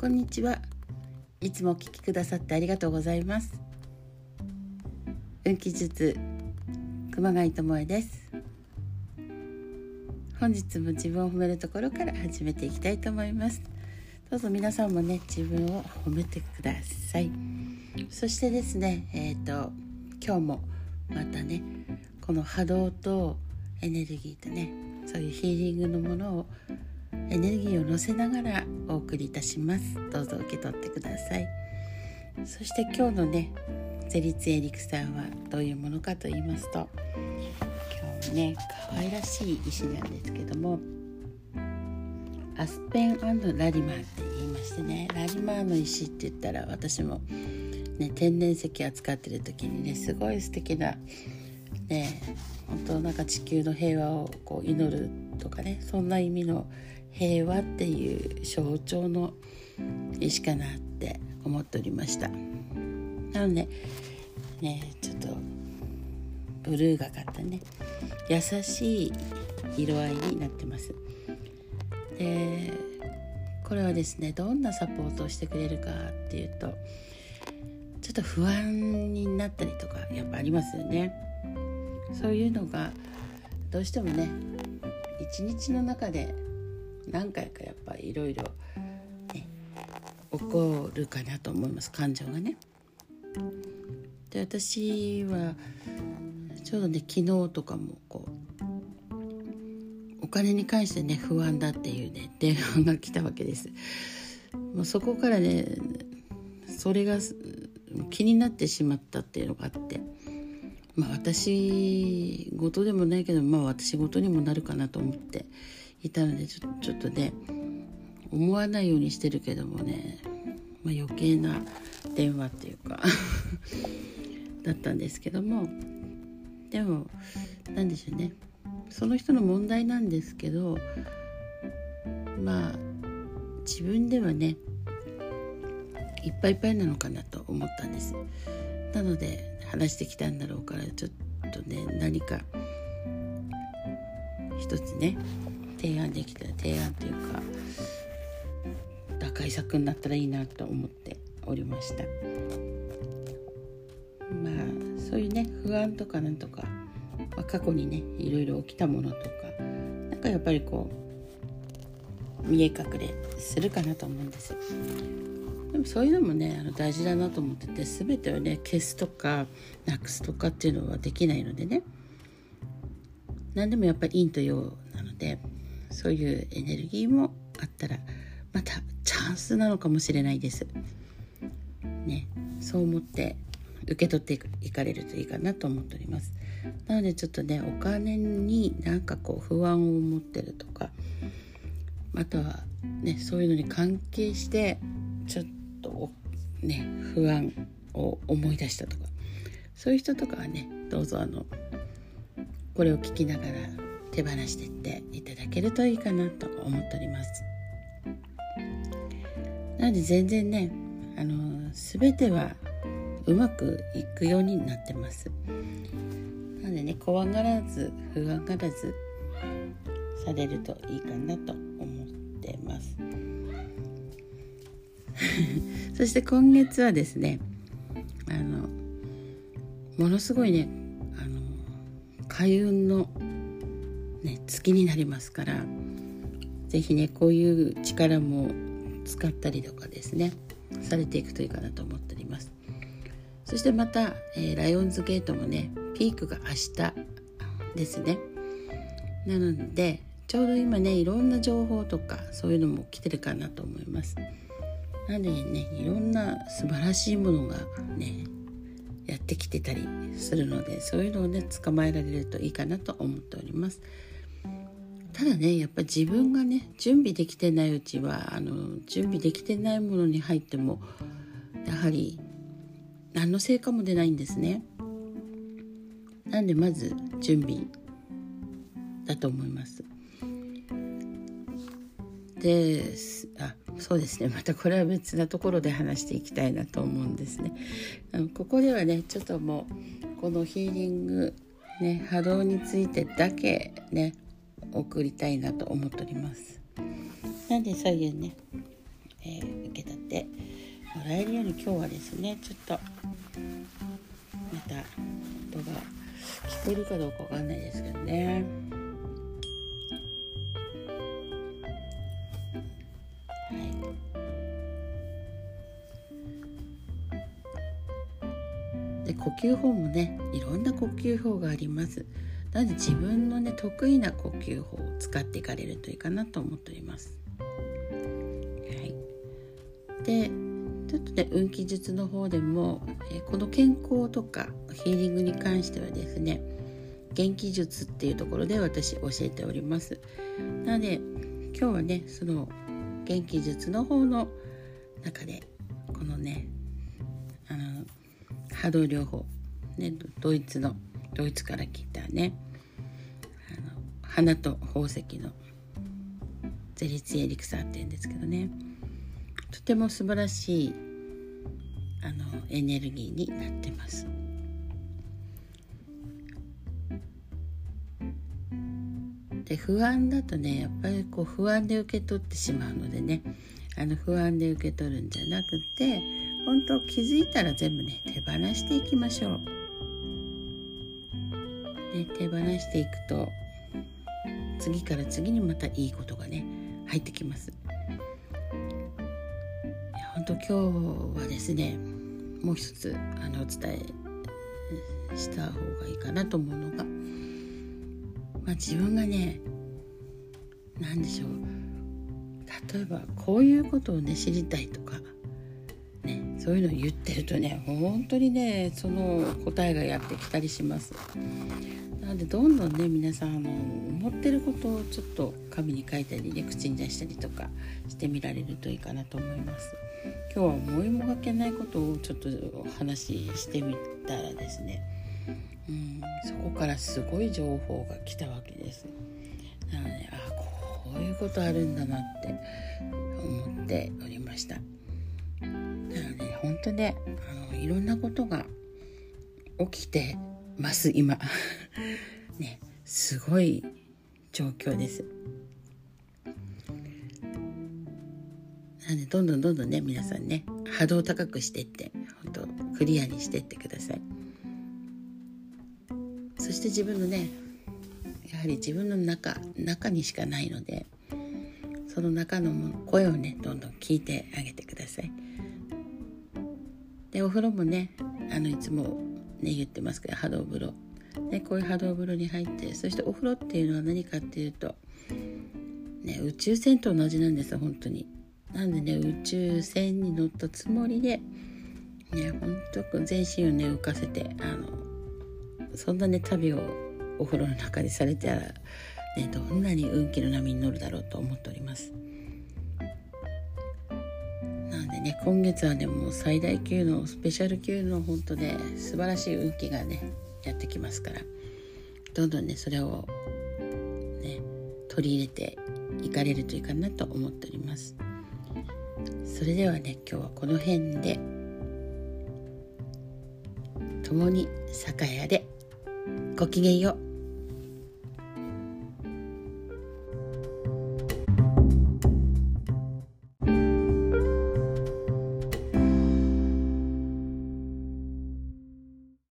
こんにちは。いつもお聞きくださってありがとうございます。運気術熊谷智恵です。本日も自分を褒めるところから始めていきたいと思います。どうぞ皆さんもね、自分を褒めてください。そしてですね、今日もまたね、この波動とエネルギーとね、そういうヒーリングのものを、エネルギーを乗せながらお送りいたします。どうぞ受け取ってください。そして今日のね、ゼリツエリクさんはどういうものかと言いますと、今日ね、可愛らしい石なんですけども、アスペン&ラリマーって言いましてね、ラリマーの石って言ったら私も、ね、天然石扱ってる時にね、すごい素敵なね、本当なんか地球の平和をこう祈るとかね、そんな意味の平和っていう象徴の石かなって思っておりました。なのでね、ちょっとブルーがかったね、優しい色合いになってます。でこれはですね、どんなサポートをしてくれるかっていうと、ちょっと不安になったりとかやっぱありますよね。そういうのがどうしてもね、一日の中で何回かやっぱいろいろ起こるかなと思います、感情がね。で私はちょうどね、昨日とかもこうお金に関してね、不安だっていうね、電話が来たわけです。もうそこからね、それが気になってしまったっていうのがあって、まあ、私事でもないけど、まあ、私事にもなるかなと思っていたので、ちょっとね、思わないようにしてるけどもね、まあ、余計な電話っていうかだったんですけども、でもなんでしょうね、その人の問題なんですけど、まあ自分ではね、いっぱいいっぱいなのかなと思ったんです。なので話してきたんだろうから、ちょっとね、何か一つね、提案というか、打開策になったらいいなと思っておりました。まあそういうね、不安とかなんとか、まあ、過去にね、いろいろ起きたものとか、なんかやっぱりこう見え隠れするかなと思うんですよ。でもそういうのもね、大事だなと思ってて、全てをね、消すとかなくすとかっていうのはできないのでね、何でもやっぱり陰と陽なので、そういうエネルギーもあったらまたチャンスなのかもしれないですね。そう思って受け取っていかれるといいかなと思っております。なのでちょっとね、お金になんかこう不安を持ってるとか、またはね、そういうのに関係してちょっとね、不安を思い出したとか、そういう人とかはね、どうぞこれを聞きながら手放してっていただけるといいかなと思っております。なので全然ね、全てはうまくいくようになってます。なのでね、怖がらず不安がらずされるといいかなと思ってます。そして今月はですね、ものすごいね、開運の、ね、月になりますから、ぜひね、こういう力も使ったりとかですね、されていくといいかなと思っております。そしてまた、ライオンズゲートもね、ピークが明日ですね。なのでちょうど今ね、いろんな情報とかそういうのも来てるかなと思います。なのでね、いろんな素晴らしいものがね、やってきてたりするので、そういうのをね、捕まえられるといいかなと思っております。ただね、やっぱり自分がね、準備できてないうちは、準備できてないものに入っても、やはり何の成果も出ないんですね。なんでまず準備だと思います。で、そうですね、またこれは別なところで話していきたいなと思うんですね。ここではね、ちょっともうこのヒーリング、ね、波動についてだけね、送りたいなと思っております。なんでそういうね、受け取ってもらえるように、今日はですねちょっとまた音が聞こえるかどうかわかんないですけどね、はい、で呼吸法もねいろんな呼吸法があります。なので自分のね得意な呼吸法を使っていかれるといいかなと思っております。はい、でちょっとね運気術の方でもこの健康とかヒーリングに関してはですね元気術っていうところで私教えております。なので今日はねその元気術の方の中でこのね波動療法、ね、ドイツから来たね花と宝石のゼリツィエリクサーって言うんですけどね、とても素晴らしいエネルギーになってます。で不安だとねやっぱりこう不安で受け取ってしまうのでね不安で受け取るんじゃなくて本当気づいたら全部ね手放していきましょう。で手放していくと次から次にまたいいことがね入ってきます。本当今日はですねもう一つお伝えした方がいいかなと思うのが、自分がね何でしょう、例えばこういうことをね知りたいとかねそういうのを言ってるとね本当にねその答えがやってきたりします。なのでどんどんね皆さん思ってることをちょっと紙に書いたりね口に出したりとかしてみられるといいかなと思います。今日は思いもがけないことをちょっとお話ししてみたらですね、そこからすごい情報が来たわけです。なのでこういうことあるんだなって思っておりました。なので本当ねいろんなことが起きてます今ねすごい状況です。なのでどんどんね皆さんね波動高くしていって本当クリアにしていってください。そして自分のねやはり自分の中にしかないのでその中の声をねどんどん聞いてあげてください。でお風呂もねいつもね言ってますけど波動風呂、ね、こういう波動風呂に入ってそしてお風呂っていうのは何かっていうと、ね、宇宙船と同じなんですよ本当に。なんでね宇宙船に乗ったつもりで、ね、本当全身をね浮かせてそんなね旅をお風呂の中でされたら、ね、どんなに運気の波に乗るだろうと思っております。なのでね今月はねもう最大級のスペシャル級の本当ね素晴らしい運気がねやってきますからどんどんねそれをね取り入れていかれるといいかなと思っております。それではね今日はこの辺で共に酒屋でごきげんよう。